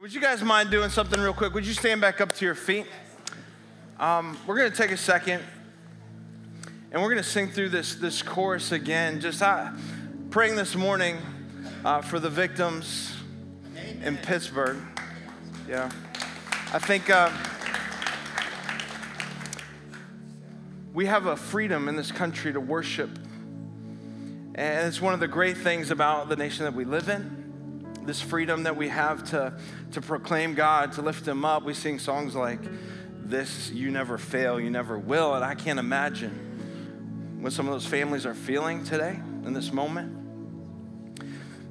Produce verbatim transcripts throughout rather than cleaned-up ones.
Would you guys mind doing something real quick? Would you stand back up to your feet? Um, we're going to take a second, and we're going to sing through this this chorus again. Just uh, praying this morning uh, for the victims Amen. in Pittsburgh. Yeah, I think uh, we have a freedom in this country to worship, and it's one of the great things about the nation that we live in. This freedom that we have to, to proclaim God, to lift him up. We sing songs like this, you never fail, you never will. And I can't imagine what some of those families are feeling today in this moment.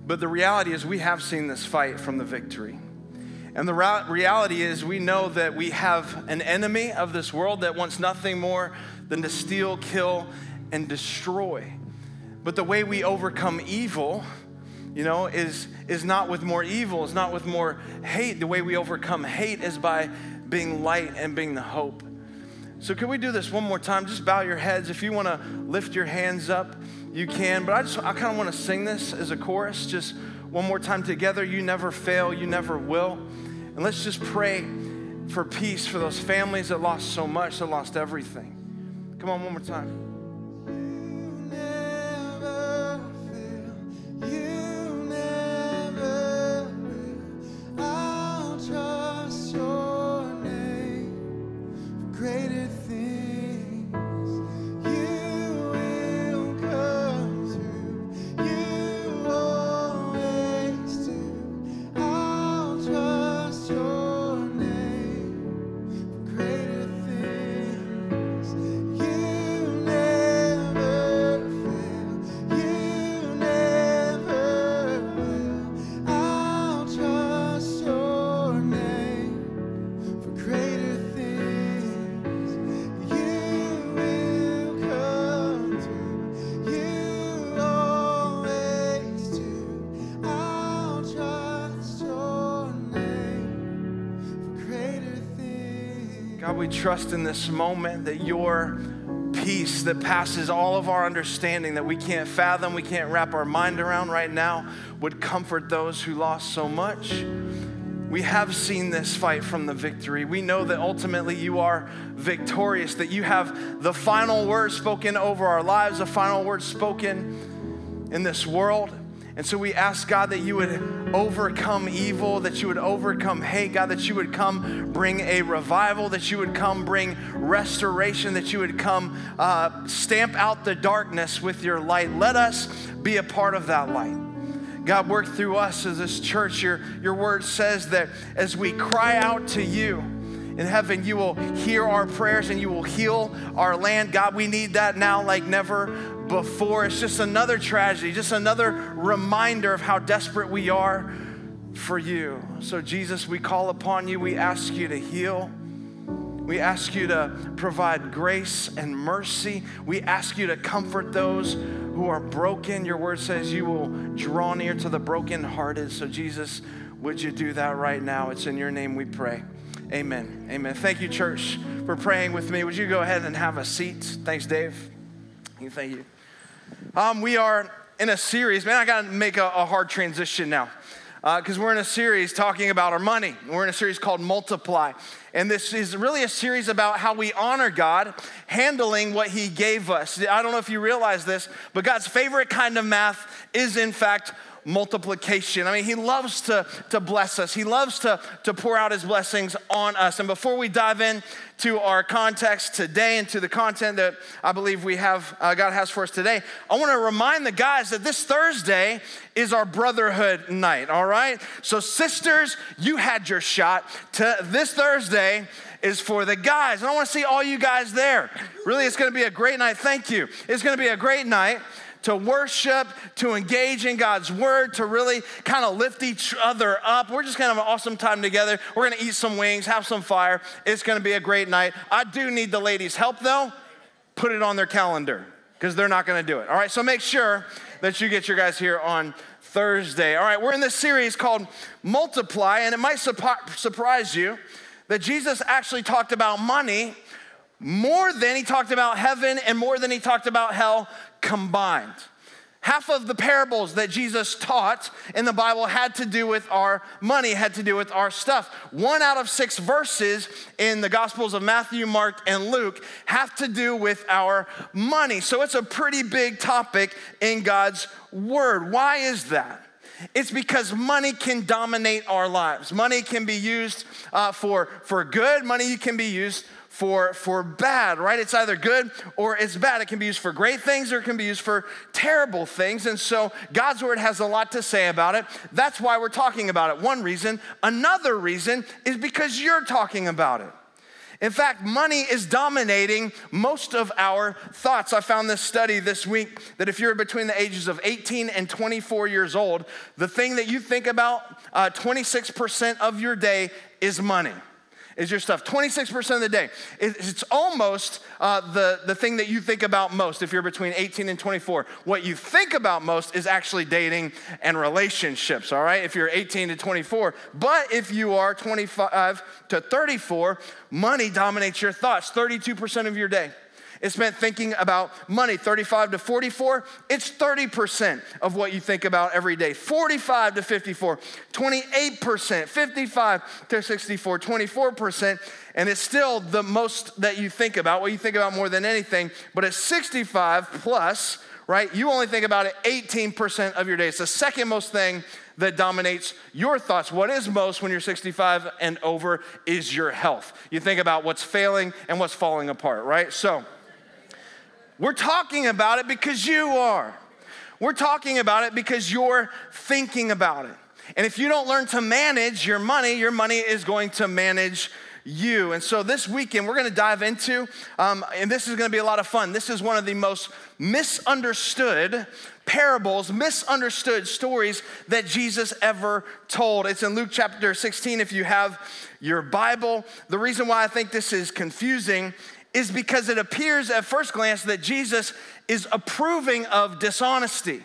But the reality is we have seen this fight from the victory. And the reality is we know that we have an enemy of this world that wants nothing more than to steal, kill, and destroy. But the way we overcome evil, you know, is is not with more evil, is not with more hate. The way we overcome hate is by being light and being the hope. So can we do this one more time? Just bow your heads. If you want to lift your hands up, you can. But I just, I kind of want to sing this as a chorus, just one more time together. You never fail, you never will. And let's just pray for peace for those families that lost so much, that lost everything. Come on, one more time. We trust in this moment that your peace that passes all of our understanding that we can't fathom, we can't wrap our mind around right now, would comfort those who lost so much. We have seen this fight from the victory. We know that ultimately you are victorious, that you have the final word spoken over our lives, the final word spoken in this world. And so we ask, God, that you would overcome evil, that you would overcome hate, God, that you would come bring a revival, that you would come bring restoration, that you would come uh, stamp out the darkness with your light. Let us be a part of that light. God, work through us as this church. Your, your word says that as we cry out to you in heaven, you will hear our prayers and you will heal our land. God, we need that now like never before. It's just another tragedy, just another reminder of how desperate we are for you. So Jesus, we call upon you. We ask you to heal. We ask you to provide grace and mercy. We ask you to comfort those who are broken. Your word says you will draw near to the brokenhearted. So Jesus, would you do that right now? It's in your name we pray. Amen. Amen. Thank you, church, for praying with me. Would you go ahead and have a seat? Thanks, Dave. Thank you. Um, we are in a series. Man, I got to make a, a hard transition now because uh, we're in a series talking about our money. We're in a series called Multiply. And this is really a series about how we honor God, handling what he gave us. I don't know if you realize this, but God's favorite kind of math is, in fact, multiplication. I mean, he loves to, to bless us. He loves to, to pour out his blessings on us. And before we dive in to our context today and to the content that I believe we have, uh, God has for us today, I want to remind the guys that this Thursday is our brotherhood night, all right? So sisters, you had your shot. To this Thursday is for the guys. And I want to see all you guys there. Really, it's going to be a great night. Thank you. It's going to be a great night to worship, to engage in God's word, to really kind of lift each other up. We're just going to have an awesome time together. We're going to eat some wings, have some fire. It's going to be a great night. I do need the ladies' help, though. Put it on their calendar because they're not going to do it. All right, so make sure that you get your guys here on Thursday. All right, we're in this series called Multiply, and it might su- surprise you that Jesus actually talked about money more than he talked about heaven and more than he talked about hell combined. Half of the parables that Jesus taught in the Bible had to do with our money, had to do with our stuff. One out of six verses in the Gospels of Matthew, Mark, and Luke have to do with our money. So it's a pretty big topic in God's word. Why is that? It's because money can dominate our lives. Money can be used uh, for, for good. Money can be used for, for bad, right? It's either good or it's bad. It can be used for great things or it can be used for terrible things. And so God's word has a lot to say about it. That's why we're talking about it. One reason. Another reason is because you're talking about it. In fact, money is dominating most of our thoughts. I found this study this week that if you're between the ages of eighteen and twenty-four years old, the thing that you think about uh, twenty-six percent of your day is money, is your stuff. twenty-six percent of the day. It's almost uh, the, the thing that you think about most if you're between eighteen and twenty-four. What you think about most is actually dating and relationships, all right, if you're eighteen to twenty-four. But if you are twenty-five to thirty-four, money dominates your thoughts. thirty-two percent of your day is spent thinking about money. thirty-five to forty-four, it's thirty percent of what you think about every day. forty-five to fifty-four, twenty-eight percent, fifty-five to sixty-four, twenty-four percent, and it's still the most that you think about, what you think about more than anything, but it's sixty-five plus, right? You only think about it eighteen percent of your day. It's the second most thing that dominates your thoughts. What is most when you're sixty-five and over is your health. You think about what's failing and what's falling apart, right? So, we're talking about it because you are. We're talking about it because you're thinking about it. And if you don't learn to manage your money, your money is going to manage you. And so this weekend, we're going to dive into, um, and this is going to be a lot of fun. This is one of the most misunderstood parables, misunderstood stories that Jesus ever told. It's in Luke chapter sixteen, if you have your Bible. The reason why I think this is confusing is because it appears at first glance that Jesus is approving of dishonesty.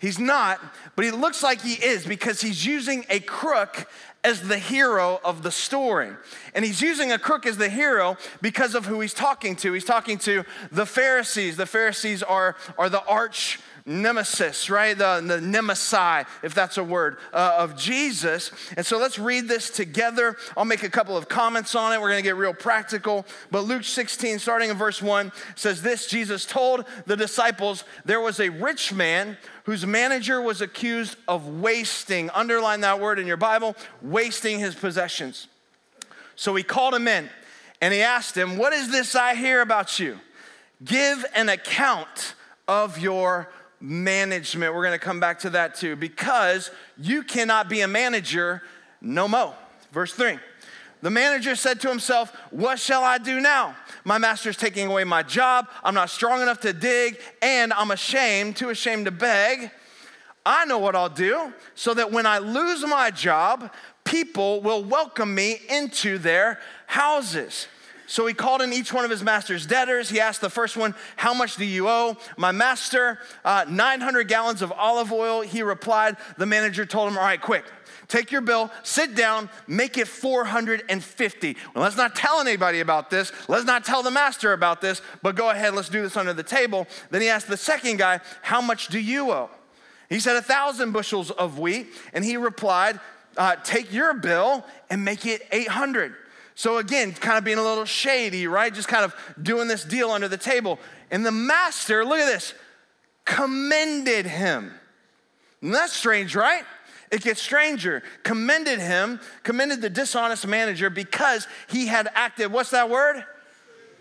He's not, but he looks like he is because he's using a crook as the hero of the story. And he's using a crook as the hero because of who he's talking to. He's talking to the Pharisees. The Pharisees are, are the arch nemesis, right? The, the nemesi, if that's a word, uh, of Jesus. And so let's read this together. I'll make a couple of comments on it. We're going to get real practical. But Luke sixteen, starting in verse one, says this: Jesus told the disciples, there was a rich man whose manager was accused of wasting. Underline that word in your Bible, wasting his possessions. So he called him in and he asked him, what is this I hear about you? Give an account of your management. We're going to come back to that too, because you cannot be a manager no mo. Verse three, the manager said to himself, what shall I do now? My master's taking away my job. I'm not strong enough to dig, and I'm ashamed, too ashamed to beg. I know what I'll do, so that when I lose my job, people will welcome me into their houses. So he called in each one of his master's debtors. He asked the first one, how much do you owe? My master, uh, nine hundred gallons of olive oil. He replied. The manager told him, all right, quick, take your bill, sit down, make it four hundred fifty. Well, let's not tell anybody about this. Let's not tell the master about this, but go ahead, let's do this under the table. Then he asked the second guy, how much do you owe? He said, a thousand bushels of wheat. And he replied, uh, take your bill and make it eight hundred. So again, kind of being a little shady, right? Just kind of doing this deal under the table. And the master, look at this, commended him. And that's strange, right? It gets stranger. Commended him, commended the dishonest manager because he had acted, what's that word?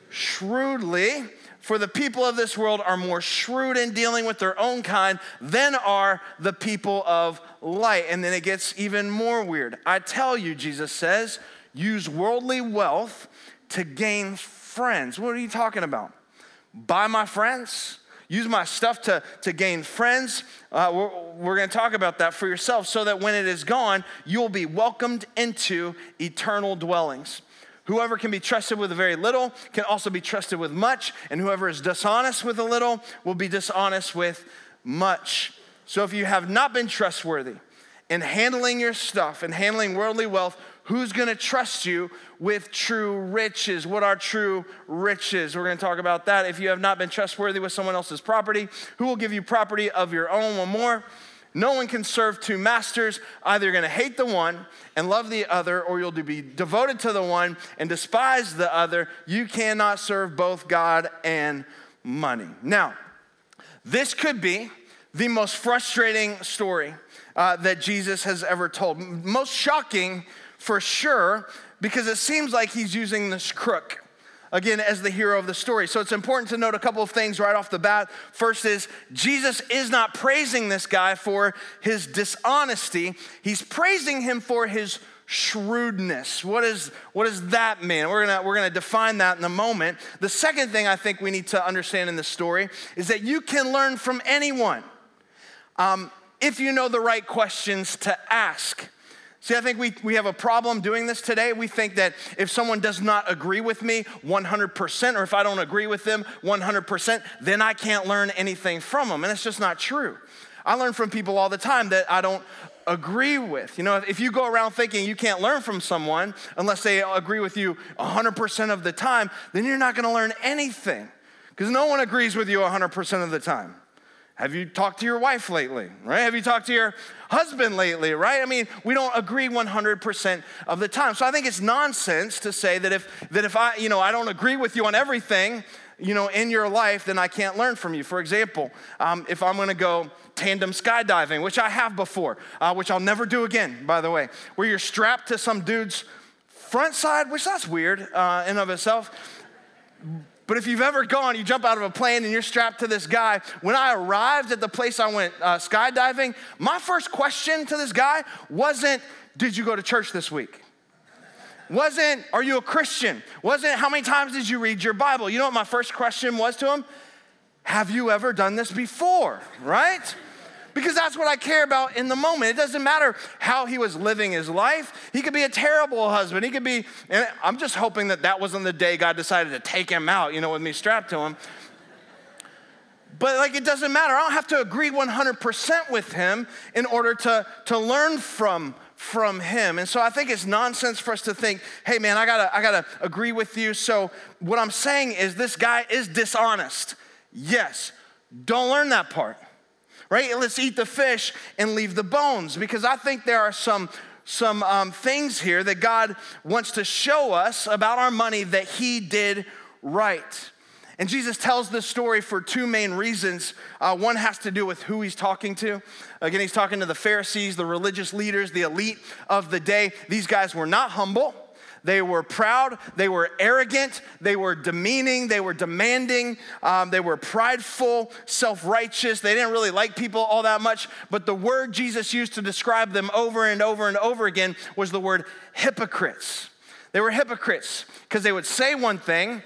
Shrewdly. For the people of this world are more shrewd in dealing with their own kind than are the people of light. And then it gets even more weird. I tell you, Jesus says, use worldly wealth to gain friends. What are you talking about? Buy my friends? Use my stuff to, to gain friends? Uh, we're we're going to talk about that for yourself, so that when it is gone, you'll be welcomed into eternal dwellings. Whoever can be trusted with very little can also be trusted with much, and whoever is dishonest with a little will be dishonest with much. So if you have not been trustworthy in handling your stuff and handling worldly wealth, Who's going to trust you with true riches? What are true riches? We're going to talk about that. If you have not been trustworthy with someone else's property, who will give you property of your own? One more. No one can serve two masters. Either you're going to hate the one and love the other, or you'll be devoted to the one and despise the other. You cannot serve both God and money. Now, this could be the most frustrating story uh, that Jesus has ever told. Most shocking for sure, because it seems like he's using this crook, again, as the hero of the story. So it's important to note a couple of things right off the bat. First is, Jesus is not praising this guy for his dishonesty. He's praising him for his shrewdness. What is what does that mean? We're gonna we're gonna define that in a moment. The second thing I think we need to understand in this story is that you can learn from anyone um, if you know the right questions to ask. See, I think we, we have a problem doing this today. We think that if someone does not agree with me one hundred percent, or if I don't agree with them one hundred percent, then I can't learn anything from them. And it's just not true. I learn from people all the time that I don't agree with. You know, if you go around thinking you can't learn from someone unless they agree with you one hundred percent of the time, then you're not going to learn anything, because no one agrees with you one hundred percent of the time. Have you talked to your wife lately, right? Have you talked to your husband lately, right? I mean, we don't agree one hundred percent of the time. So I think it's nonsense to say that if that if I, you know, I don't agree with you on everything, you know, in your life, then I can't learn from you. For example, um, if I'm going to go tandem skydiving, which I have before, uh, which I'll never do again, by the way, where you're strapped to some dude's front side, which that's weird uh, in of itself. But if you've ever gone, you jump out of a plane and you're strapped to this guy. When I arrived at the place I went uh, skydiving, my first question to this guy wasn't, did you go to church this week? Wasn't, are you a Christian? Wasn't, how many times did you read your Bible? You know what my first question was to him? Have you ever done this before, right? Because that's what I care about in the moment. It doesn't matter how he was living his life. He could be a terrible husband. He could be, and I'm just hoping that that wasn't the day God decided to take him out, you know, with me strapped to him. But like, it doesn't matter. I don't have to agree one hundred percent with him in order to, to learn from from him. And so I think it's nonsense for us to think, hey man, I gotta, I gotta agree with you. So what I'm saying is this guy is dishonest. Yes, don't learn that part. Right? Let's eat the fish and leave the bones, because I think there are some, some um, things here that God wants to show us about our money that he did right. And Jesus tells this story for two main reasons. Uh, one has to do with who he's talking to. Again, he's talking to the Pharisees, the religious leaders, the elite of the day. These guys were not humble. They were proud, they were arrogant, they were demeaning, they were demanding, um, they were prideful, self-righteous. They didn't really like people all that much, but the word Jesus used to describe them over and over and over again was the word hypocrites. They were hypocrites because they would say one thing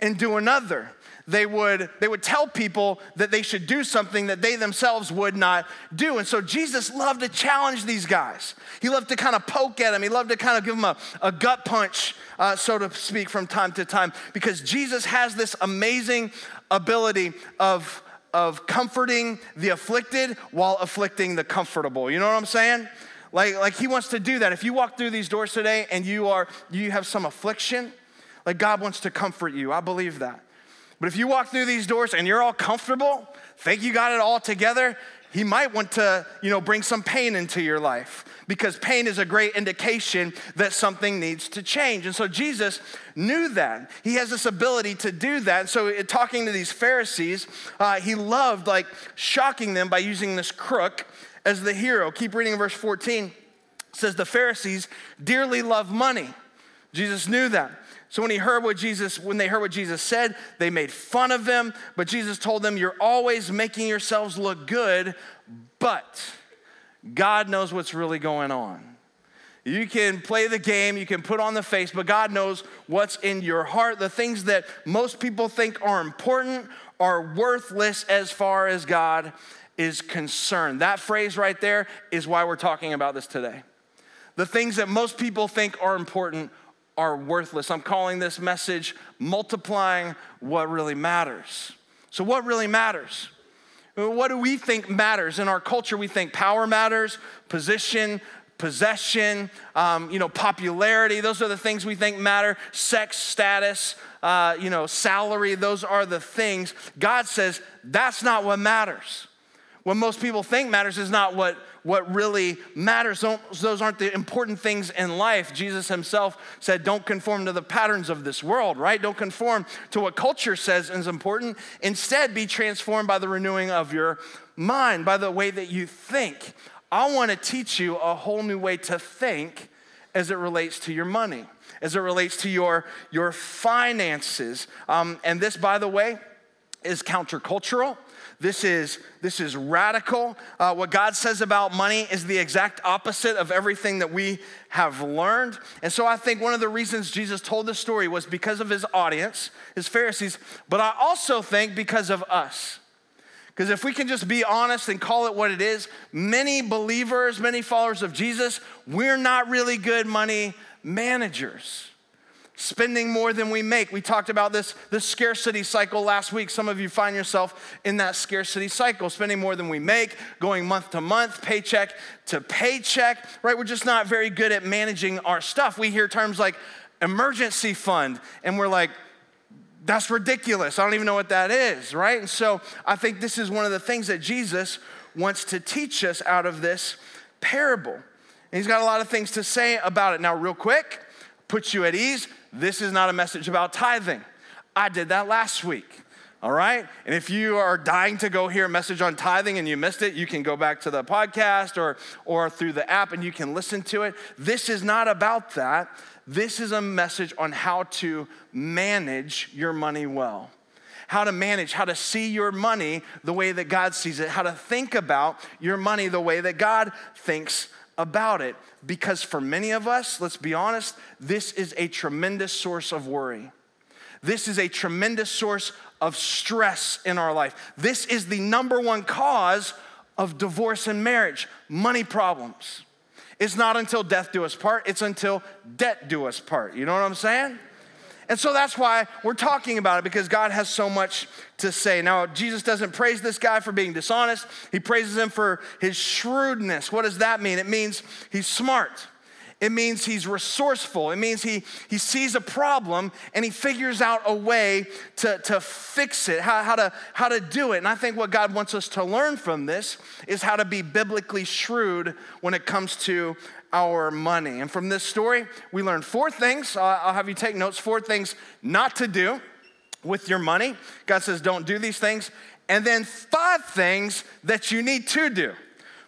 and do another. They would, they would tell people that they should do something that they themselves would not do. And so Jesus loved to challenge these guys. He loved to kind of poke at them. He loved to kind of give them a, a gut punch, uh, so to speak, from time to time, because Jesus has this amazing ability of, of comforting the afflicted while afflicting the comfortable. You know what I'm saying? Like, like he wants to do that. If you walk through these doors today and you are you have some affliction, like God wants to comfort you. I believe that. But if you walk through these doors and you're all comfortable, think you got it all together, he might want to, you know, bring some pain into your life, because pain is a great indication that something needs to change. And so Jesus knew that. He has this ability to do that. And so talking to these Pharisees, uh, he loved like shocking them by using this crook as the hero. Keep reading verse fourteen. It says, the Pharisees dearly love money. Jesus knew that. So when he heard what Jesus, when they heard what Jesus said, they made fun of him. But Jesus told them, you're always making yourselves look good, but God knows what's really going on. You can play the game, you can put on the face, but God knows what's in your heart. The things that most people think are important are worthless as far as God is concerned. That phrase right there is why we're talking about this today. The things that most people think are important are worthless. I'm calling this message multiplying what really matters. So what really matters? What do we think matters? In our culture, we think power matters, position, possession, um, you know, popularity. Those are the things we think matter. Sex, status, uh, you know, salary. Those are the things. God says that's not what matters. What most people think matters is not what, what really matters. Those aren't the important things in life. Jesus himself said, don't conform to the patterns of this world, right? Don't conform to what culture says is important. Instead, be transformed by the renewing of your mind, by the way that you think. I want to teach you a whole new way to think as it relates to your money, as it relates to your, your finances. Um, and this, by the way, is countercultural. This is this is radical. Uh, what God says about money is the exact opposite of everything that we have learned. And so I think one of the reasons Jesus told this story was because of his audience, his Pharisees, but I also think because of us. Because if we can just be honest and call it what it is, many believers, many followers of Jesus, we're not really good money managers. Spending more than we make. We talked about this, this scarcity cycle last week. Some of you find yourself in that scarcity cycle, spending more than we make, going month to month, paycheck to paycheck, right? We're just not very good at managing our stuff. We hear terms like emergency fund, and we're like, that's ridiculous. I don't even know what that is, right? And so I think this is one of the things that Jesus wants to teach us out of this parable. And he's got a lot of things to say about it. Now, real quick, put you at ease. This is not a message about tithing. I did that last week, all right? And if you are dying to go hear a message on tithing and you missed it, you can go back to the podcast or, or through the app and you can listen to it. This is not about that. This is a message on how to manage your money well, how to manage, how to see your money the way that God sees it, how to think about your money the way that God thinks about it. Because for many of us, let's be honest, this is a tremendous source of worry. This is a tremendous source of stress in our life. This is the number one cause of divorce and marriage, money problems. It's not until death do us part, it's until debt do us part. You know what I'm saying? And so that's why we're talking about it, because God has so much to say. Now, Jesus doesn't praise this guy for being dishonest. He praises him for his shrewdness. What does that mean? It means he's smart. It means he's resourceful. It means he, he sees a problem and he figures out a way to, to fix it, how, how, to, how to do it. And I think what God wants us to learn from this is how to be biblically shrewd when it comes to our money. And from this story, we learn four things. I'll have you take notes, four things not to do with your money. God says, don't do these things. And then five things that you need to do.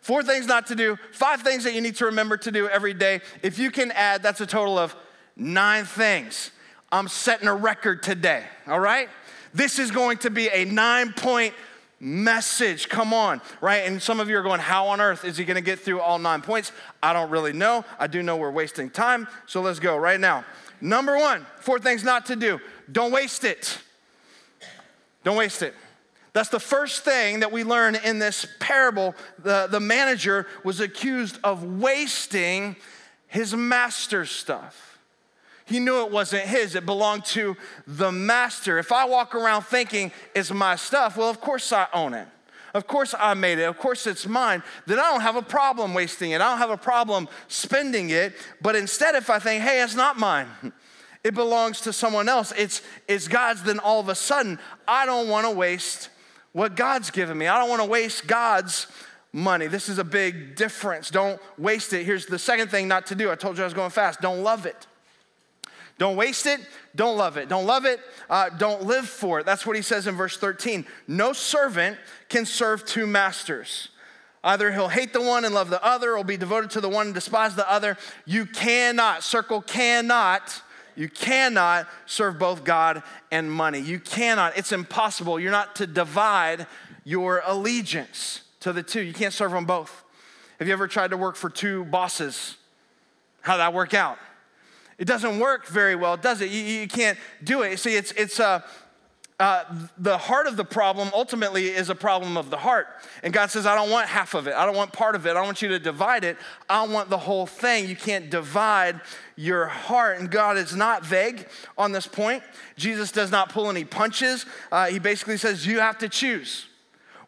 Four things not to do, five things that you need to remember to do every day. If you can add, that's a total of nine things. I'm setting a record today, all right? This is going to be a nine-point message, come on, right? And some of you are going, how on earth is he gonna get through all nine points? I don't really know. I do know we're wasting time, so let's go right now. Number one, four things not to do. Don't waste it. Don't waste it. That's the first thing that we learn in this parable. The, the manager was accused of wasting his master's stuff. He knew it wasn't his. It belonged to the master. If I walk around thinking it's my stuff, well, of course I own it. Of course I made it. Of course it's mine. Then I don't have a problem wasting it. I don't have a problem spending it. But instead, if I think, hey, it's not mine, it belongs to someone else, it's, it's God's, then all of a sudden, I don't want to waste what God's given me. I don't want to waste God's money. This is a big difference. Don't waste it. Here's the second thing not to do. I told you I was going fast. Don't love it. Don't waste it, don't love it. Don't love it, uh, don't live for it. That's what he says in verse thirteen. No servant can serve two masters. Either he'll hate the one and love the other, or be devoted to the one and despise the other. You cannot, circle cannot, you cannot serve both God and money. You cannot, it's impossible. You're not to divide your allegiance to the two. You can't serve them both. Have you ever tried to work for two bosses? How'd that work out? It doesn't work very well, does it? You, you can't do it. See, it's it's uh, uh, the heart of the problem ultimately is a problem of the heart. And God says, I don't want half of it. I don't want part of it. I don't want you to divide it. I want the whole thing. You can't divide your heart. And God is not vague on this point. Jesus does not pull any punches. Uh, he basically says, you have to choose.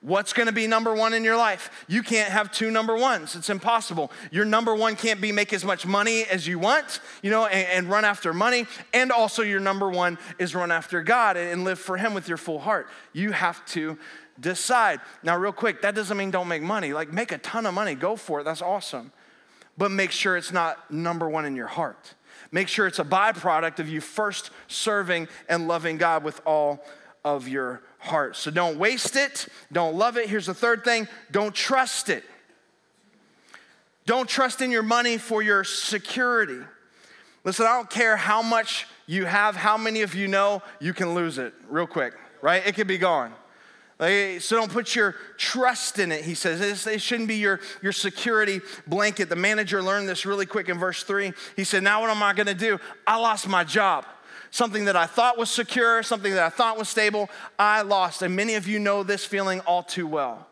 What's gonna be number one in your life? You can't have two number ones. It's impossible. Your number one can't be make as much money as you want, you know, and, and run after money. And also your number one is run after God and live for him with your full heart. You have to decide. Now, real quick, that doesn't mean don't make money. Like, make a ton of money. Go for it. That's awesome. But make sure it's not number one in your heart. Make sure it's a byproduct of you first serving and loving God with all of your heart. So don't waste it. Don't love it. Here's the third thing. Don't trust it. Don't trust in your money for your security. Listen, I don't care how much you have, how many of you know you can lose it real quick, right? It could be gone. Like, so don't put your trust in it, he says. It's, it shouldn't be your, your security blanket. The manager learned this really quick in verse three. He said, now what am I going to do? I lost my job. Something that I thought was secure, something that I thought was stable, I lost. And many of you know this feeling all too well.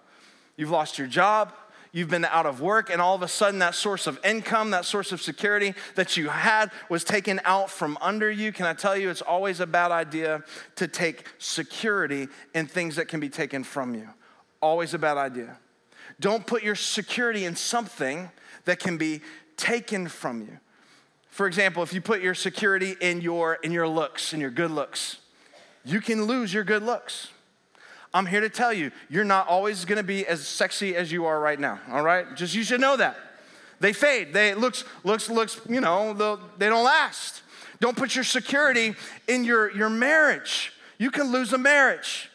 You've lost your job. You've been out of work, and all of a sudden that source of income, that source of security that you had was taken out from under you. Can I tell you, it's always a bad idea to take security in things that can be taken from you. Always a bad idea. Don't put your security in something that can be taken from you. For example, if you put your security in your, in your looks, in your good looks, you can lose your good looks. I'm here to tell you, you're not always gonna be as sexy as you are right now, all right? Just, you should know that. They fade, they, looks, looks, looks, you know, they don't last. Don't put your security in your, your marriage. You can lose a marriage.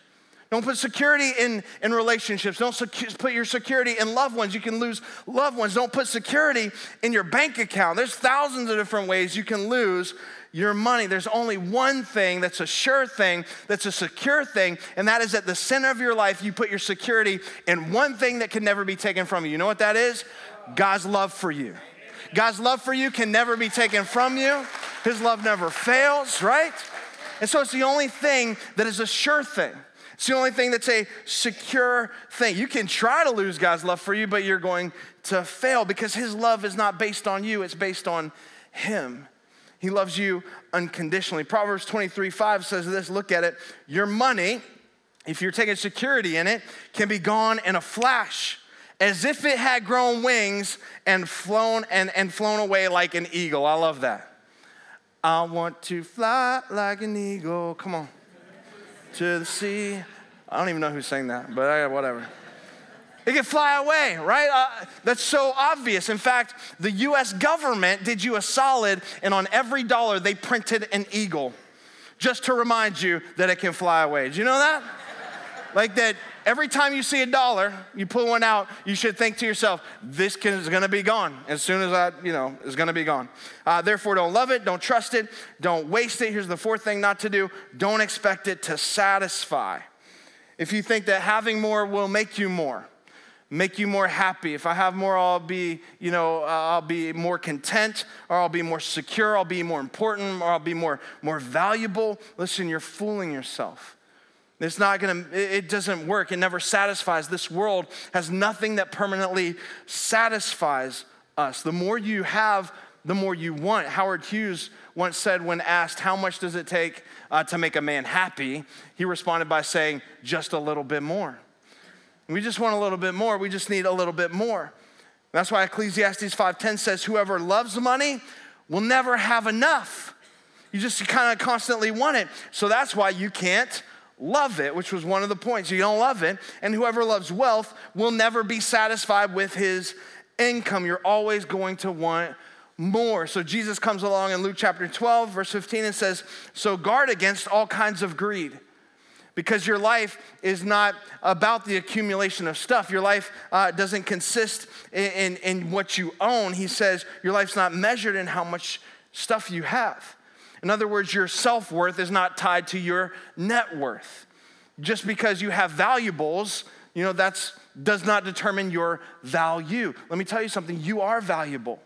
Don't put security in, in relationships. Don't secu- put your security in loved ones. You can lose loved ones. Don't put security in your bank account. There's thousands of different ways you can lose your money. There's only one thing that's a sure thing, that's a secure thing, and that is at the center of your life, you put your security in one thing that can never be taken from you. You know what that is? God's love for you. God's love for you can never be taken from you. His love never fails, right? And so it's the only thing that is a sure thing. It's the only thing that's a secure thing. You can try to lose God's love for you, but you're going to fail because his love is not based on you. It's based on him. He loves you unconditionally. Proverbs twenty-three five says this, look at it. Your money, if you're taking security in it, can be gone in a flash, as if it had grown wings and flown and, and flown away like an eagle. I love that. I want to fly like an eagle. Come on. To the sea. I don't even know who sang that, but I, whatever. It can fly away, right? Uh, that's so obvious. In fact, the U S government did you a solid, and on every dollar they printed an eagle just to remind you that it can fly away. Did you know that? Like that every time you see a dollar, you pull one out, you should think to yourself, this can, is gonna be gone as soon as I, you know, is gonna be gone. Uh, therefore, don't love it, don't trust it, don't waste it. Here's the fourth thing not to do. Don't expect it to satisfy. If you think that having more will make you more, make you more happy. If I have more, I'll be, you know, uh, I'll be more content, or I'll be more secure, I'll be more important, or I'll be more, more valuable. Listen, you're fooling yourself. It's not gonna, it doesn't work. It never satisfies. This world has nothing that permanently satisfies us. The more you have, the more you want. Howard Hughes once said, when asked, how much does it take uh, to make a man happy? He responded by saying, just a little bit more. We just want a little bit more. We just need a little bit more. That's why Ecclesiastes five ten says, whoever loves money will never have enough. You just kind of constantly want it. So that's why you can't love it, which was one of the points. You don't love it. And whoever loves wealth will never be satisfied with his income. You're always going to want more. So Jesus comes along in Luke chapter twelve, verse fifteen, and says, so guard against all kinds of greed, because your life is not about the accumulation of stuff. Your life uh, doesn't consist in, in, in what you own. He says your life's not measured in how much stuff you have. In other words, your self-worth is not tied to your net worth. Just because you have valuables, you know, that's does not determine your value. Let me tell you something, you are valuable.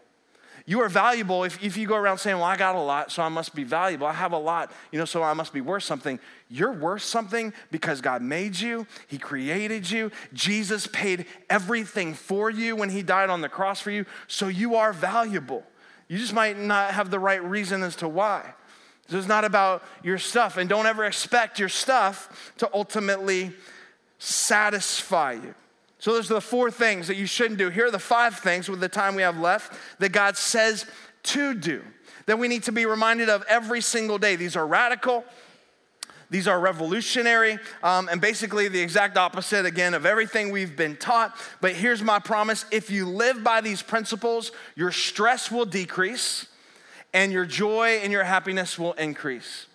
You are valuable if, if you go around saying, well, I got a lot, so I must be valuable. I have a lot, you know, so I must be worth something. You're worth something because God made you. He created you. Jesus paid everything for you when he died on the cross for you, so you are valuable. You just might not have the right reason as to why. So it's not about your stuff, and don't ever expect your stuff to ultimately satisfy you. So those are the four things that you shouldn't do. Here are the five things with the time we have left that God says to do, that we need to be reminded of every single day. These are radical. These are revolutionary, um, and basically the exact opposite, again, of everything we've been taught. But here's my promise. If you live by these principles, your stress will decrease, and your joy and your happiness will increase.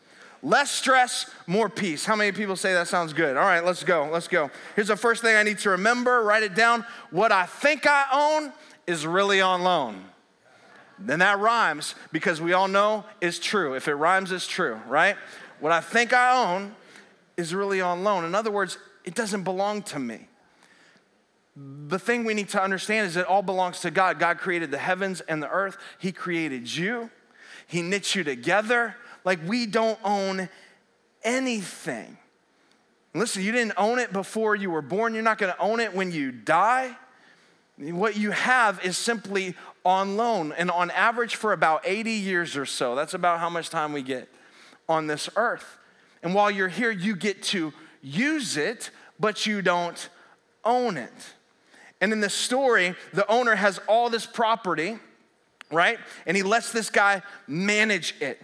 Less stress, more peace. How many people say that sounds good? All right, let's go, let's go. Here's the first thing I need to remember. Write it down. What I think I own is really on loan. Then that rhymes, because we all know it's true. If it rhymes, it's true, right? What I think I own is really on loan. In other words, it doesn't belong to me. The thing we need to understand is it all belongs to God. God created the heavens and the earth. He created you. He knit you together. Like, we don't own anything. Listen, you didn't own it before you were born. You're not going to own it when you die. What you have is simply on loan, and on average for about eighty years or so. That's about how much time we get on this earth. And while you're here, you get to use it, but you don't own it. And in the story, the owner has all this property, right? And he lets this guy manage it.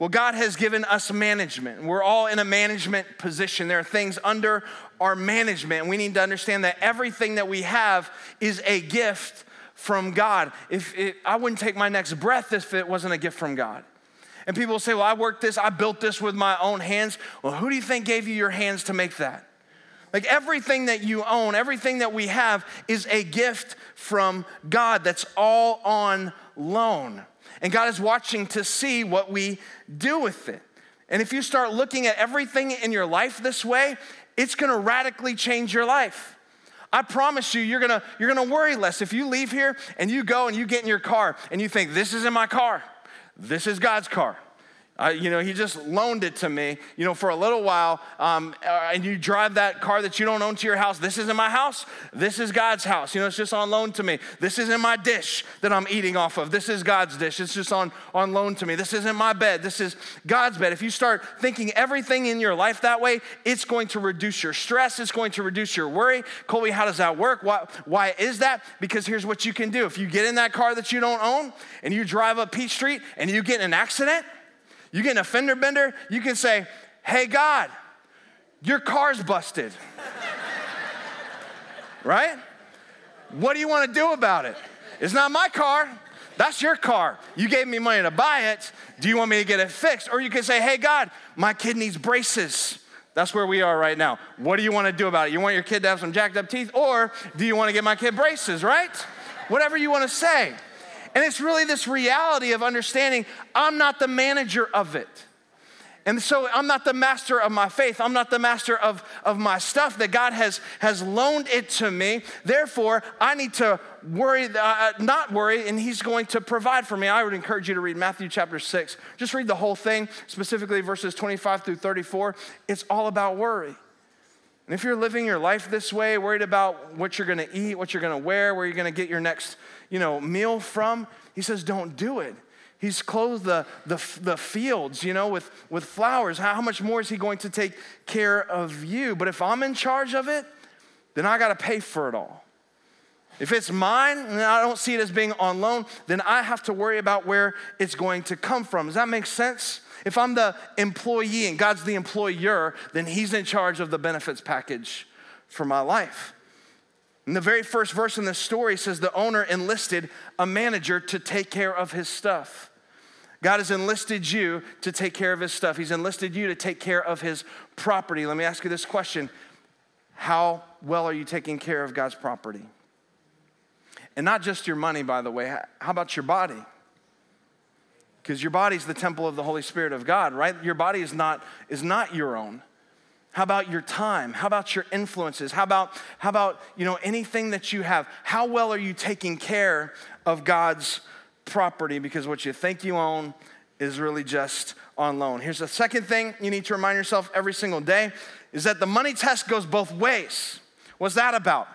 Well, God has given us management. We're all in a management position. There are things under our management. We need to understand that everything that we have is a gift from God. If it, I wouldn't take my next breath if it wasn't a gift from God. And people say, well, I worked this, I built this with my own hands. Well, who do you think gave you your hands to make that? Like, everything that you own, everything that we have is a gift from God that's all on loan. And God is watching to see what we do with it. And if you start looking at everything in your life this way, it's gonna radically change your life. I promise you, you're gonna, you're gonna worry less. If you leave here and you go and you get in your car and you think, this is in my car. This is God's car. Uh, you know, he just loaned it to me, you know, for a little while. Um, and you drive that car that you don't own to your house. This isn't my house. This is God's house. You know, it's just on loan to me. This isn't my dish that I'm eating off of. This is God's dish. It's just on, on loan to me. This isn't my bed. This is God's bed. If you start thinking everything in your life that way, it's going to reduce your stress. It's going to reduce your worry. Colby, how does that work? Why, why is that? Because here's what you can do. If you get in that car that you don't own and you drive up Peach Street and you get in an accident, you get in a fender bender, you can say, hey, God, your car's busted, right? What do you want to do about it? It's not my car. That's your car. You gave me money to buy it. Do you want me to get it fixed? Or you can say, hey, God, my kid needs braces. That's where we are right now. What do you want to do about it? You want your kid to have some jacked up teeth, or do you want to get my kid braces, right? Whatever you want to say. And it's really this reality of understanding I'm not the manager of it. And so I'm not the master of my faith. I'm not the master of, of my stuff, that God has, has loaned it to me. Therefore, I need to worry, uh, not worry, and he's going to provide for me. I would encourage you to read Matthew chapter six. Just read the whole thing, specifically verses twenty-five through thirty-four. It's all about worry. And if you're living your life this way, worried about what you're gonna eat, what you're gonna wear, where you're gonna get your next, you know, meal from, he says, don't do it. He's clothed the, the, the fields, you know, with, with flowers. How, how much more is he going to take care of you? But if I'm in charge of it, then I gotta pay for it all. If it's mine and I don't see it as being on loan, then I have to worry about where it's going to come from. Does that make sense? If I'm the employee and God's the employer, then he's in charge of the benefits package for my life. And the very first verse in the story says the owner enlisted a manager to take care of his stuff. God has enlisted you to take care of his stuff. He's enlisted you to take care of his property. Let me ask you this question. How well are you taking care of God's property? And not just your money, by the way. How about your body? Because your body's the temple of the Holy Spirit of God, right? Your body is not, is not your own. How about your time? How about your influences? How about, how about, you know, anything that you have? How well are you taking care of God's property? Because what you think you own is really just on loan. Here's the second thing you need to remind yourself every single day is that the money test goes both ways. What's that about?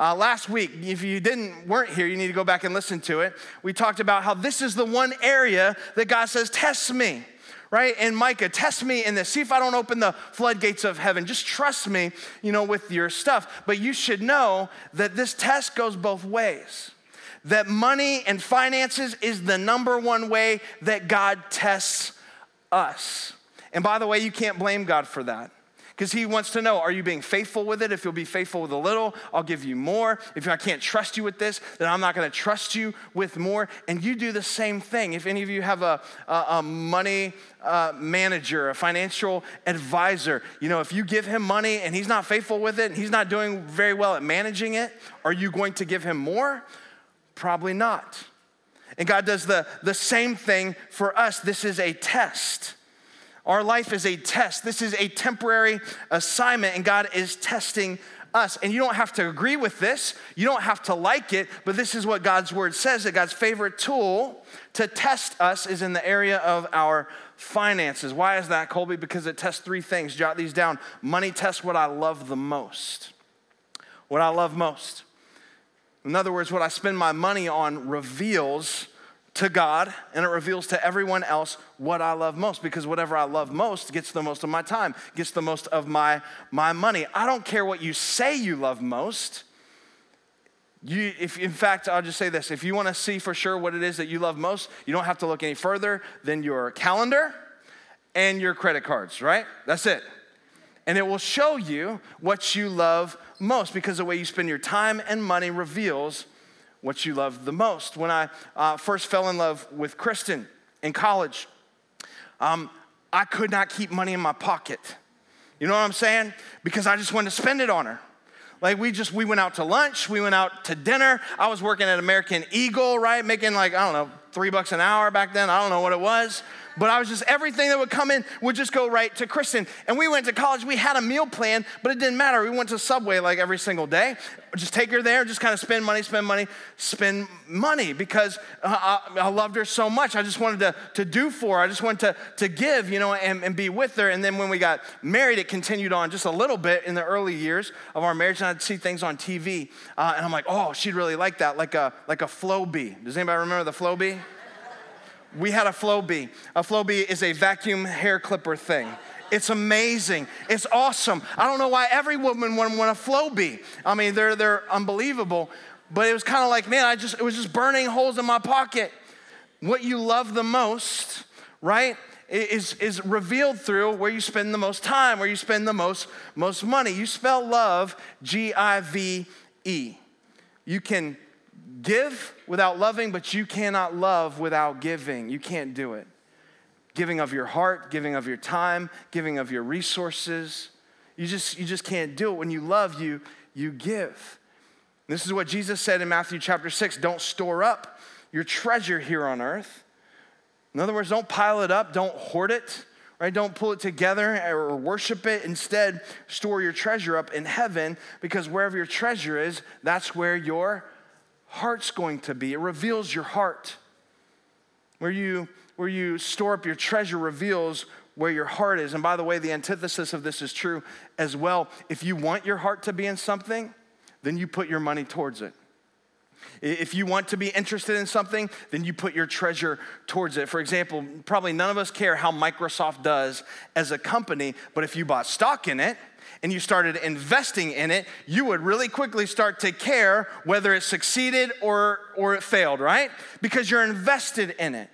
Uh, last week, if you didn't, weren't here, you need to go back and listen to it. We talked about how this is the one area that God says, test me, right? And Micah, test me in this. See if I don't open the floodgates of heaven. Just trust me, you know, with your stuff. But you should know that this test goes both ways. That money and finances is the number one way that God tests us. And by the way, you can't blame God for that. Because he wants to know, are you being faithful with it? If you'll be faithful with a little, I'll give you more. If I can't trust you with this, then I'm not going to trust you with more. And you do the same thing. If any of you have a, a, a money uh, manager, a financial advisor, you know, if you give him money and he's not faithful with it and he's not doing very well at managing it, are you going to give him more? Probably not. And God does the, the same thing for us. This is a test. Our life is a test. This is a temporary assignment, and God is testing us. And you don't have to agree with this. You don't have to like it, but this is what God's word says, that God's favorite tool to test us is in the area of our finances. Why is that, Colby? Because it tests three things. Jot these down. Money tests what I love the most. What I love most. In other words, what I spend my money on reveals to God, and it reveals to everyone else what I love most, because whatever I love most gets the most of my time, gets the most of my, my money. I don't care what you say you love most. You, if, in fact, I'll just say this. If you want to see for sure what it is that you love most, you don't have to look any further than your calendar and your credit cards, right? That's it. And it will show you what you love most, because the way you spend your time and money reveals what you love the most. When I uh, first fell in love with Kristen in college, um, I could not keep money in my pocket. You know what I'm saying? Because I just wanted to spend it on her. Like we just, we went out to lunch, we went out to dinner. I was working at American Eagle, right? Making like, I don't know, three bucks an hour back then. I don't know what it was. But I was just, everything that would come in would just go right to Kristen. And we went to college. We had a meal plan, but it didn't matter. We went to Subway like every single day. Just take her there. Just kind of spend money, spend money, spend money. Because I, I loved her so much. I just wanted to, to do for her. I just wanted to, to give, you know, and, and be with her. And then when we got married, it continued on just a little bit in the early years of our marriage. And I'd see things on T V. Uh, and I'm like, oh, she'd really like that. Like a, like a Flowbee. Does anybody remember the Flowbee? We had a Flowbee. A Flowbee is a vacuum hair clipper thing. It's amazing. It's awesome. I don't know why every woman would want a Flowbee. I mean, they're they're unbelievable. But it was kind of like, man, I just it was just burning holes in my pocket. What you love the most, right, is is revealed through where you spend the most time, where you spend the most most money. You spell love G I V E. You can give without loving, but you cannot love without giving. You can't do it. Giving of your heart, giving of your time, giving of your resources. You just, you just can't do it. When you love, you, you give. This is what Jesus said in Matthew chapter six. Don't store up your treasure here on earth. In other words, don't pile it up. Don't hoard it. Right? Don't pull it together or worship it. Instead, store your treasure up in heaven, because wherever your treasure is, that's where your heart's going to be. It reveals your heart. Where you where you store up your treasure reveals where your heart is. And by the way, the antithesis of this is true as well. If you want your heart to be in something, then you put your money towards it. If you want to be interested in something, then you put your treasure towards it. For example, probably none of us care how Microsoft does as a company, but if you bought stock in it, and you started investing in it, you would really quickly start to care whether it succeeded or, or it failed, right? Because you're invested in it.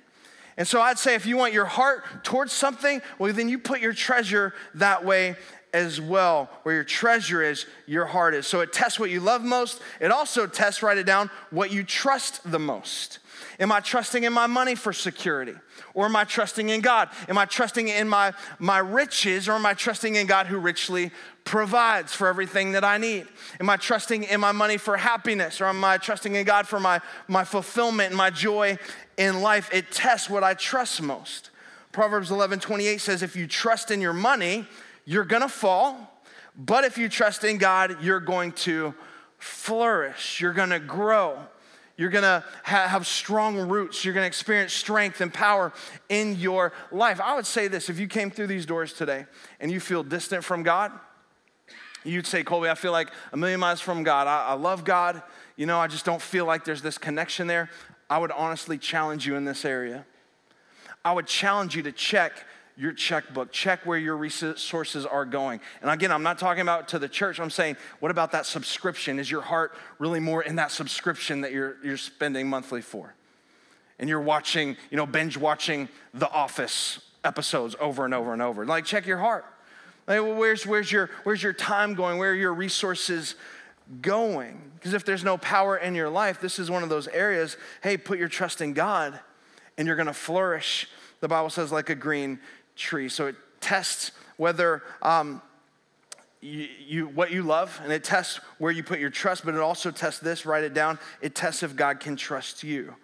And so I'd say if you want your heart towards something, well, then you put your treasure that way as well. Where your treasure is, your heart is. So it tests what you love most. It also tests, write it down, what you trust the most. Am I trusting in my money for security? Or am I trusting in God? Am I trusting in my, my riches? Or am I trusting in God who richly provides for everything that I need? Am I trusting in my money for happiness? Or am I trusting in God for my, my fulfillment and my joy in life? It tests what I trust most. Proverbs eleven twenty-eight says, if you trust in your money, you're going to fall. But if you trust in God, you're going to flourish. You're going to grow. You're going to ha- have strong roots. You're going to experience strength and power in your life. I would say this. If you came through these doors today and you feel distant from God, you'd say, Colby, I feel like a million miles from God. I-, I love God. You know, I just don't feel like there's this connection there. I would honestly challenge you in this area. I would challenge you to check your checkbook. Check where your resources are going. And again, I'm not talking about to the church. I'm saying, what about that subscription? Is your heart really more in that subscription that you're you're spending monthly for? And you're watching, you know, binge watching The Office episodes over and over and over. Like, check your heart. Like, well, where's where's your where's your time going? Where are your resources going? Because if there's no power in your life, this is one of those areas, hey, put your trust in God and you're going to flourish. The Bible says like a green tree. So it tests whether um, you, you what you love, and it tests where you put your trust, but it also tests this, write it down. It tests if God can trust you.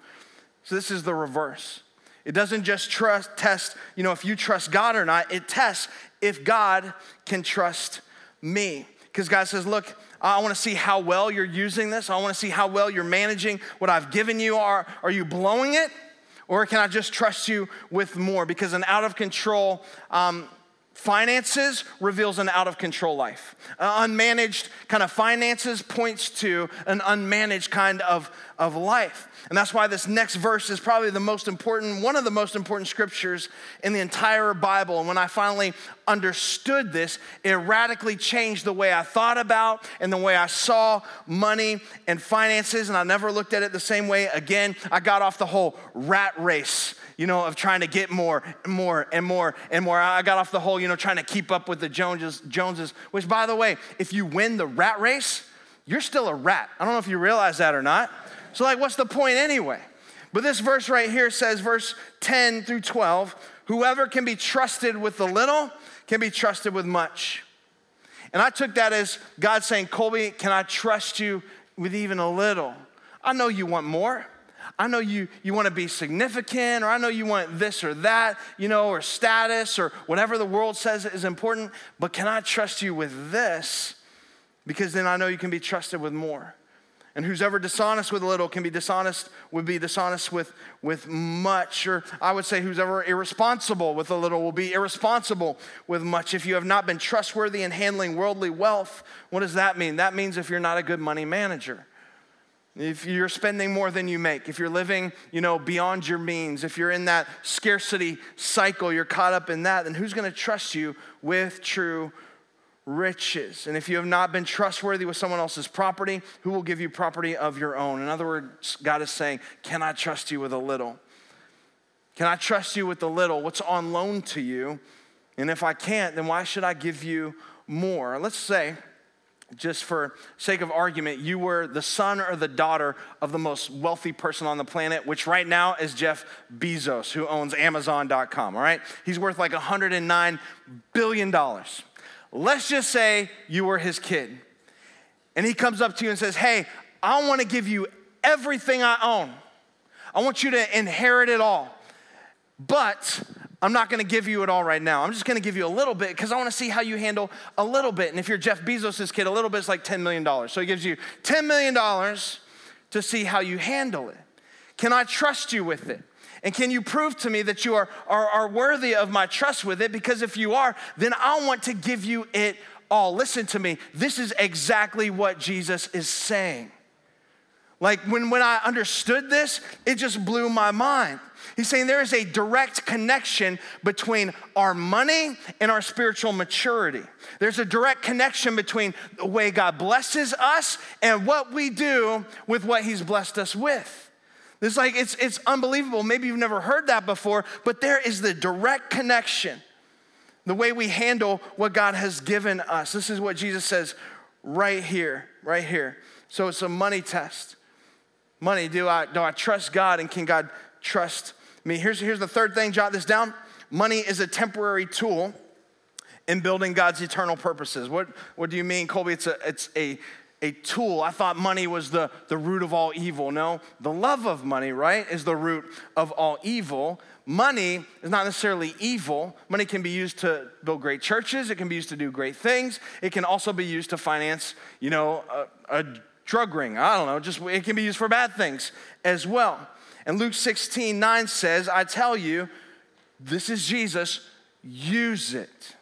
So this is the reverse. It doesn't just trust test, you know, if you trust God or not. It tests if God can trust me. Because God says, look, I want to see how well you're using this. I want to see how well you're managing what I've given you. Are, are you blowing it? Or can I just trust you with more? Because an out-of-control um, finances reveals an out-of-control life. Uh, unmanaged kind of finances points to an unmanaged kind of, of life. And that's why this next verse is probably the most important, one of the most important scriptures in the entire Bible. And when I finally understood this, it radically changed the way I thought about and the way I saw money and finances. And I never looked at it the same way again. I got off the whole rat race, you know, of trying to get more and more and more and more. I got off the whole, you know, trying to keep up with the Joneses, Joneses, which, by the way, if you win the rat race, you're still a rat. I don't know if you realize that or not. So, like, what's the point anyway? But this verse right here says, verse ten through twelve, whoever can be trusted with the little can be trusted with much. And I took that as God saying, Colby, can I trust you with even a little? I know you want more. I know you, you want to be significant, or I know you want this or that, you know, or status, or whatever the world says is important. But can I trust you with this? Because then I know you can be trusted with more. And who's ever dishonest with little can be dishonest, would be dishonest with, with much. Or I would say who's ever irresponsible with a little will be irresponsible with much. If you have not been trustworthy in handling worldly wealth, what does that mean? That means if you're not a good money manager. If you're spending more than you make, if you're living, you know, beyond your means, if you're in that scarcity cycle, you're caught up in that, then who's going to trust you with true riches? And if you have not been trustworthy with someone else's property, who will give you property of your own? In other words, God is saying, can I trust you with a little? Can I trust you with the little? What's on loan to you? And if I can't, then why should I give you more? Let's say, just for sake of argument, you were the son or the daughter of the most wealthy person on the planet, which right now is Jeff Bezos, who owns Amazon dot com, all right? He's worth like one hundred nine billion dollars. Let's just say you were his kid, and he comes up to you and says, hey, I want to give you everything I own. I want you to inherit it all, but I'm not going to give you it all right now. I'm just going to give you a little bit because I want to see how you handle a little bit. And if you're Jeff Bezos' kid, a little bit is like ten million dollars. So he gives you ten million dollars to see how you handle it. Can I trust you with it? And can you prove to me that you are, are, are worthy of my trust with it? Because if you are, then I want to give you it all. Listen to me. This is exactly what Jesus is saying. Like when, when I understood this, it just blew my mind. He's saying there is a direct connection between our money and our spiritual maturity. There's a direct connection between the way God blesses us and what we do with what he's blessed us with. It's like, it's, it's unbelievable. Maybe you've never heard that before, but there is the direct connection, the way we handle what God has given us. This is what Jesus says right here, right here. So it's a money test. Money, do I, do I trust God, and can God trust me? Here's, here's the third thing, jot this down. Money is a temporary tool in building God's eternal purposes. What, what do you mean, Colby? It's a, it's a, a tool. I thought money was the, the root of all evil. No, the love of money, right, is the root of all evil. Money is not necessarily evil. Money can be used to build great churches. It can be used to do great things. It can also be used to finance, you know, a, a drug ring. I don't know. Just it can be used for bad things as well. And Luke sixteen nine says, I tell you, this is Jesus, use it.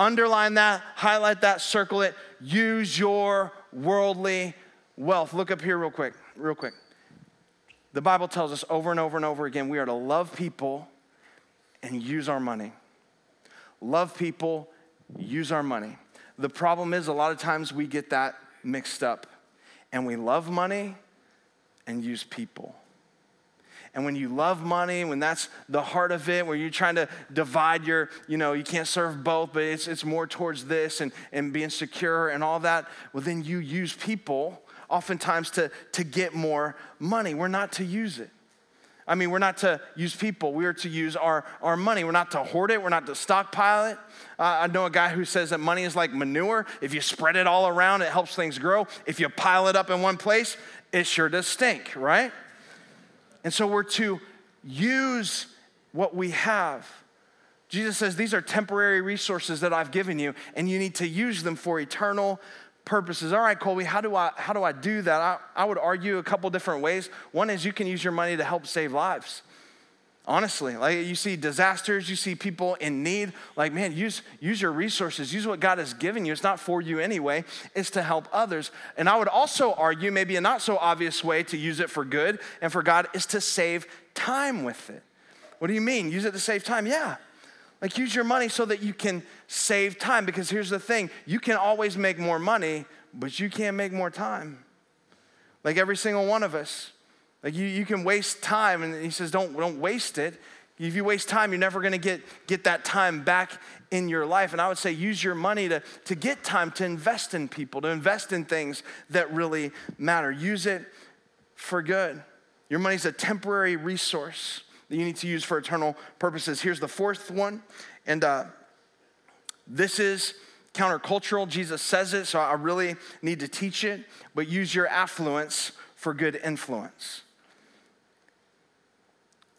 Underline that, highlight that, circle it. Use your worldly wealth. Look up here real quick, real quick. The Bible tells us over and over and over again, we are to love people and use our money. Love people, use our money. The problem is a lot of times we get that mixed up, and we love money and use people. And when you love money, when that's the heart of it, where you're trying to divide your, you know, you can't serve both, but it's it's more towards this and, and being secure and all that, well, then you use people oftentimes to, to get more money. We're not to use it. I mean, we're not to use people. We are to use our, our money. We're not to hoard it. We're not to stockpile it. Uh, I know a guy who says that money is like manure. If you spread it all around, it helps things grow. If you pile it up in one place, it sure does stink, right? And so we're to use what we have. Jesus says, these are temporary resources that I've given you, and you need to use them for eternal purposes. All right, Colby, how do I how do I do that? I, I would argue a couple different ways. One is you can use your money to help save lives. Honestly, like you see disasters, you see people in need. Like, man, use use your resources. Use what God has given you. It's not for you anyway. It's to help others. And I would also argue maybe a not so obvious way to use it for good and for God is to save time with it. What do you mean? Use it to save time? Yeah. Like use your money so that you can save time, because here's the thing. You can always make more money, but you can't make more time. Like every single one of us. Like you, you can waste time, and he says, don't, don't waste it. If you waste time, you're never gonna get, get that time back in your life. And I would say use your money to, to get time, to invest in people, to invest in things that really matter. Use it for good. Your money's a temporary resource that you need to use for eternal purposes. Here's the fourth one, and uh, this is countercultural. Jesus says it, so I really need to teach it, but use your affluence for good influence.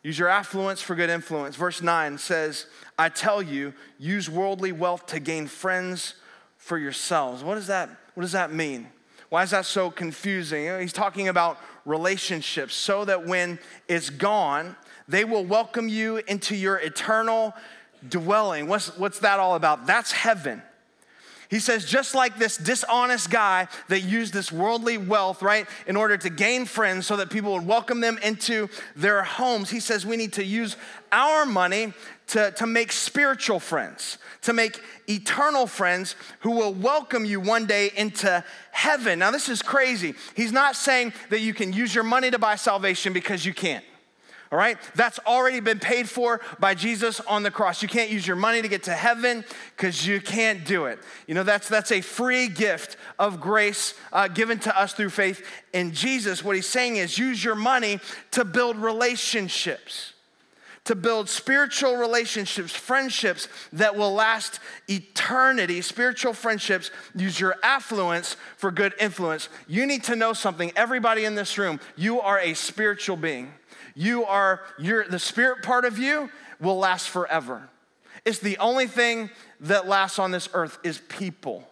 Use your affluence for good influence. Verse nine says, I tell you, use worldly wealth to gain friends for yourselves. What does that, what does that mean? Why is that so confusing? He's talking about relationships so that when it's gone, they will welcome you into your eternal dwelling. What's, what's that all about? That's heaven. He says, just like this dishonest guy that used this worldly wealth, right, in order to gain friends so that people would welcome them into their homes, he says we need to use our money to, to make spiritual friends, to make eternal friends who will welcome you one day into heaven. Now, this is crazy. He's not saying that you can use your money to buy salvation, because you can't. All right, that's already been paid for by Jesus on the cross. You can't use your money to get to heaven because you can't do it. You know, that's that's a free gift of grace uh, given to us through faith in Jesus. What he's saying is use your money to build relationships, to build spiritual relationships, friendships that will last eternity, spiritual friendships. Use your affluence for good influence. You need to know something. Everybody in this room, you are a spiritual being. You are, you're, the spirit part of you will last forever. It's the only thing that lasts on this earth is people.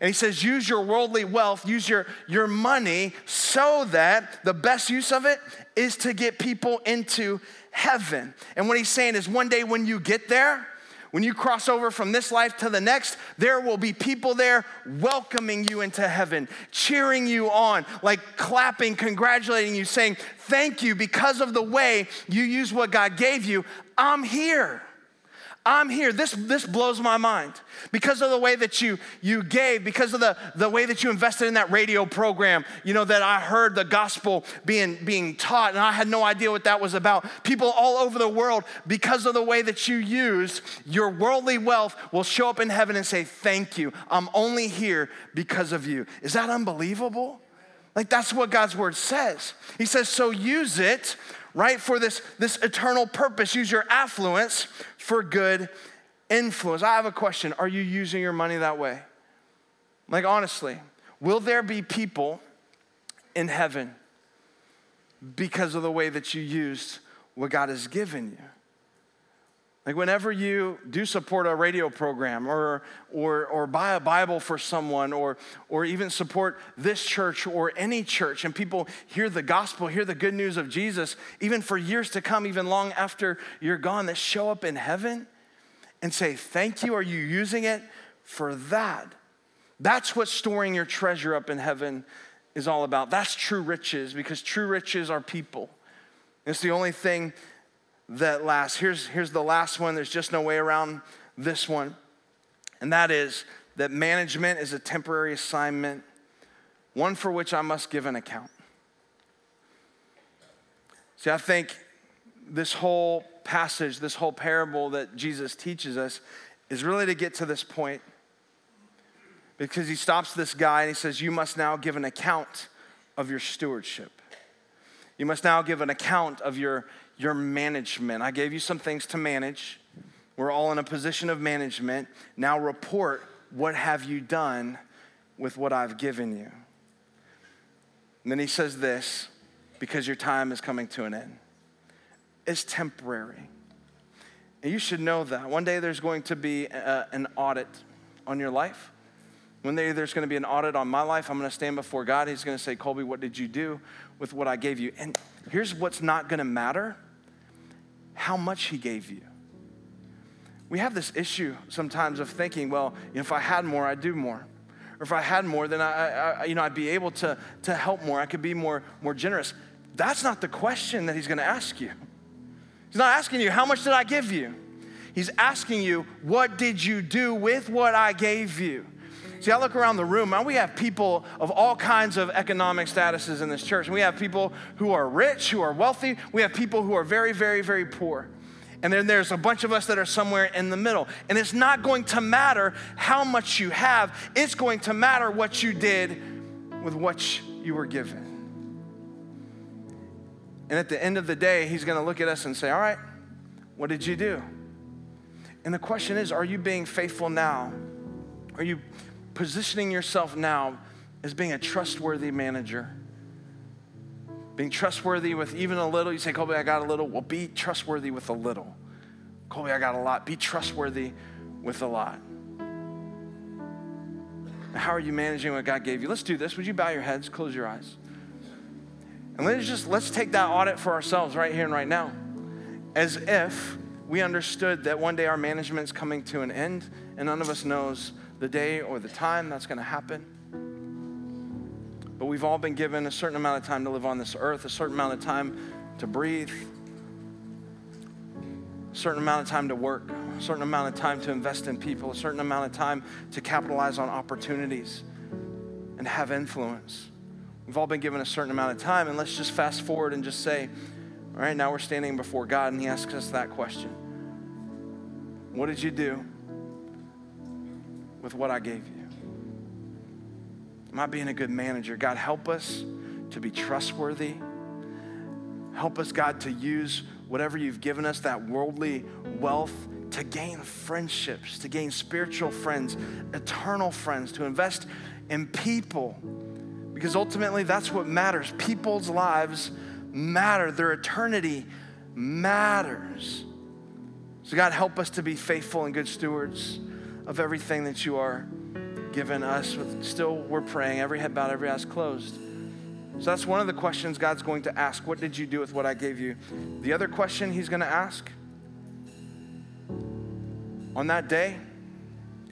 And he says, use your worldly wealth, use your, your money so that the best use of it is to get people into heaven. And what he's saying is one day when you get there, when you cross over from this life to the next, there will be people there welcoming you into heaven, cheering you on, like clapping, congratulating you, saying, thank you because of the way you use what God gave you. I'm here. I'm here. This, this blows my mind. Because of the way that you, you gave, because of the, the way that you invested in that radio program, you know, that I heard the gospel being, being taught, and I had no idea what that was about. People all over the world, because of the way that you used your worldly wealth, will show up in heaven and say, thank you. I'm only here because of you. Is that unbelievable? Like, that's what God's word says. He says, so use it, right, for this, this eternal purpose. Use your affluence for good influence. I have a question. Are you using your money that way? Like, honestly, will there be people in heaven because of the way that you used what God has given you? Like, whenever you do support a radio program or or or buy a Bible for someone or or even support this church or any church, and people hear the gospel, hear the good news of Jesus, even for years to come, even long after you're gone, that show up in heaven and say, thank you, are you using it for that? That's what storing your treasure up in heaven is all about. That's true riches, because true riches are people. It's the only thing that lasts. Here's, here's the last one. There's just no way around this one. And that is that management is a temporary assignment, one for which I must give an account. See, I think this whole passage, this whole parable that Jesus teaches us is really to get to this point, because he stops this guy and he says, you must now give an account of your stewardship. You must now give an account of your, your management. I gave you some things to manage. We're all in a position of management. Now report, what have you done with what I've given you? And then he says this, because your time is coming to an end. It's temporary. And you should know that. One day there's going to be a, an audit on your life. One day there's going to be an audit on my life. I'm going to stand before God. He's going to say, Colby, what did you do with what I gave you? And here's what's not going to matter: how much he gave you. We have this issue sometimes of thinking, well, if I had more, I'd do more. Or if I had more, then I, I you know, I'd be able to, to help more. I could be more, more generous. That's not the question that he's going to ask you. He's not asking you, how much did I give you? He's asking you, what did you do with what I gave you? See, I look around the room, and we have people of all kinds of economic statuses in this church. We have people who are rich, who are wealthy. We have people who are very, very, very poor. And then there's a bunch of us that are somewhere in the middle. And it's not going to matter how much you have. It's going to matter what you did with what you were given. And at the end of the day, he's going to look at us and say, all right, what did you do? And the question is, are you being faithful now? Are you positioning yourself now as being a trustworthy manager? Being trustworthy with even a little. You say, Colby, I got a little. Well, be trustworthy with a little. Colby, I got a lot. Be trustworthy with a lot. How are you managing what God gave you? Let's do this. Would you bow your heads, close your eyes? And let's just, let's take that audit for ourselves right here and right now. As if we understood that one day our management's coming to an end and none of us knows the day or the time that's going to happen. But we've all been given a certain amount of time to live on this earth, a certain amount of time to breathe, a certain amount of time to work, a certain amount of time to invest in people, a certain amount of time to capitalize on opportunities and have influence. We've all been given a certain amount of time, and let's just fast forward and just say, all right, now we're standing before God, and he asks us that question. What did you do with what I gave you? Am I being a good manager? God, help us to be trustworthy. Help us, God, to use whatever you've given us, that worldly wealth, to gain friendships, to gain spiritual friends, eternal friends, to invest in people. Because ultimately, that's what matters. People's lives matter. Their eternity matters. So God, help us to be faithful and good stewards of everything that you are giving us. Still, we're praying, every head bowed, every eyes closed. So that's one of the questions God's going to ask. What did you do with what I gave you? The other question he's going to ask on that day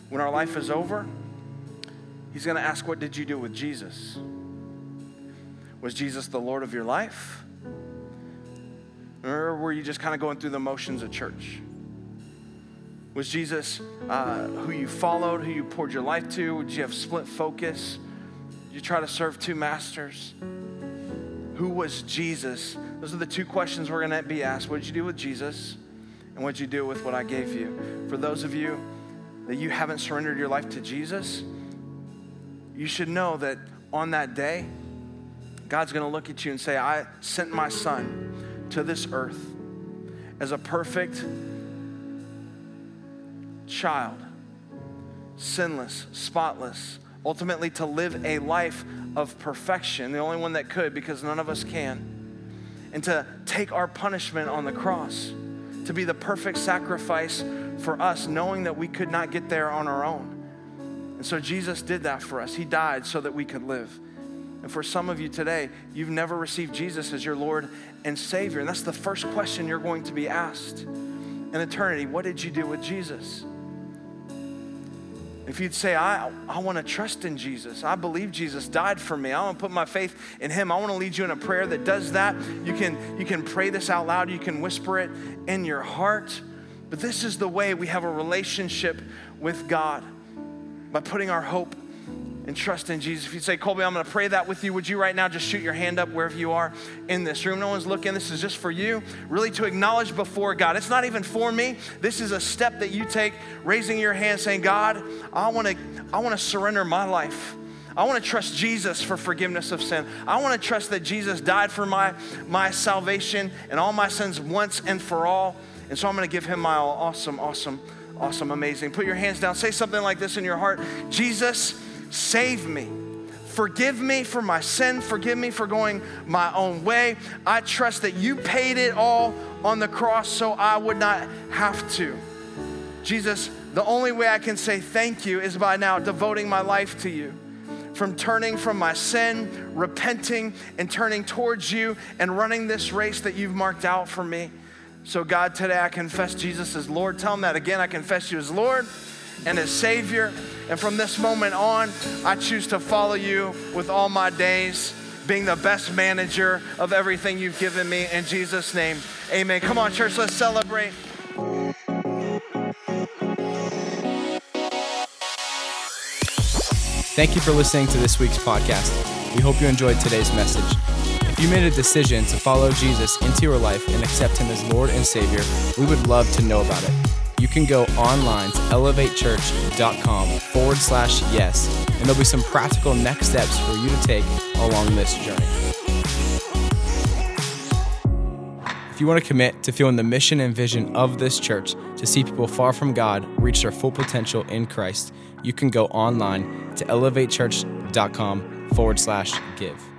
when our life is over, he's going to ask, what did you do with Jesus? Was Jesus the Lord of your life? Or were you just kind of going through the motions of church? Was Jesus uh, who you followed, who you poured your life to? Did you have split focus? Did you try to serve two masters? Who was Jesus? Those are the two questions we're going to be asked. What did you do with Jesus? And what did you do with what I gave you? For those of you that you haven't surrendered your life to Jesus, you should know that on that day, God's going to look at you and say, I sent my son to this earth as a perfect child, sinless, spotless, ultimately to live a life of perfection, the only one that could, because none of us can, and to take our punishment on the cross, to be the perfect sacrifice for us, knowing that we could not get there on our own. And so Jesus did that for us. He died so that we could live. And for some of you today, you've never received Jesus as your Lord and Savior, and that's the first question you're going to be asked in eternity. What did you do with Jesus? If you'd say, I, I want to trust in Jesus. I believe Jesus died for me. I want to put my faith in him. I want to lead you in a prayer that does that. You can, you can pray this out loud. You can whisper it in your heart. But this is the way we have a relationship with God, by putting our hope and trust in Jesus. If you say, Colby, I'm going to pray that with you, would you right now just shoot your hand up wherever you are in this room? No one's looking. This is just for you, really, to acknowledge before God. It's not even for me. This is a step that you take, raising your hand, saying, God, I want to, I want to surrender my life. I want to trust Jesus for forgiveness of sin. I want to trust that Jesus died for my, my salvation and all my sins once and for all. And so I'm going to give him my all. Awesome, awesome, awesome, amazing. Put your hands down. Say something like this in your heart. Jesus, save me. Forgive me for my sin. Forgive me for going my own way. I trust that you paid it all on the cross so I would not have to. Jesus, the only way I can say thank you is by now devoting my life to you, from turning from my sin, repenting, and turning towards you and running this race that you've marked out for me. So God, today I confess Jesus as Lord. Tell him that again. I confess you as Lord and as Savior. And from this moment on, I choose to follow you with all my days, being the best manager of everything you've given me. In Jesus' name, amen. Come on, church, let's celebrate. Thank you for listening to this week's podcast. We hope you enjoyed today's message. If you made a decision to follow Jesus into your life and accept him as Lord and Savior, we would love to know about it. You can go online to elevate church dot com forward slash yes, and there'll be some practical next steps for you to take along this journey. If you want to commit to feeling the mission and vision of this church to see people far from God reach their full potential in Christ, you can go online to elevate church dot com forward slash give.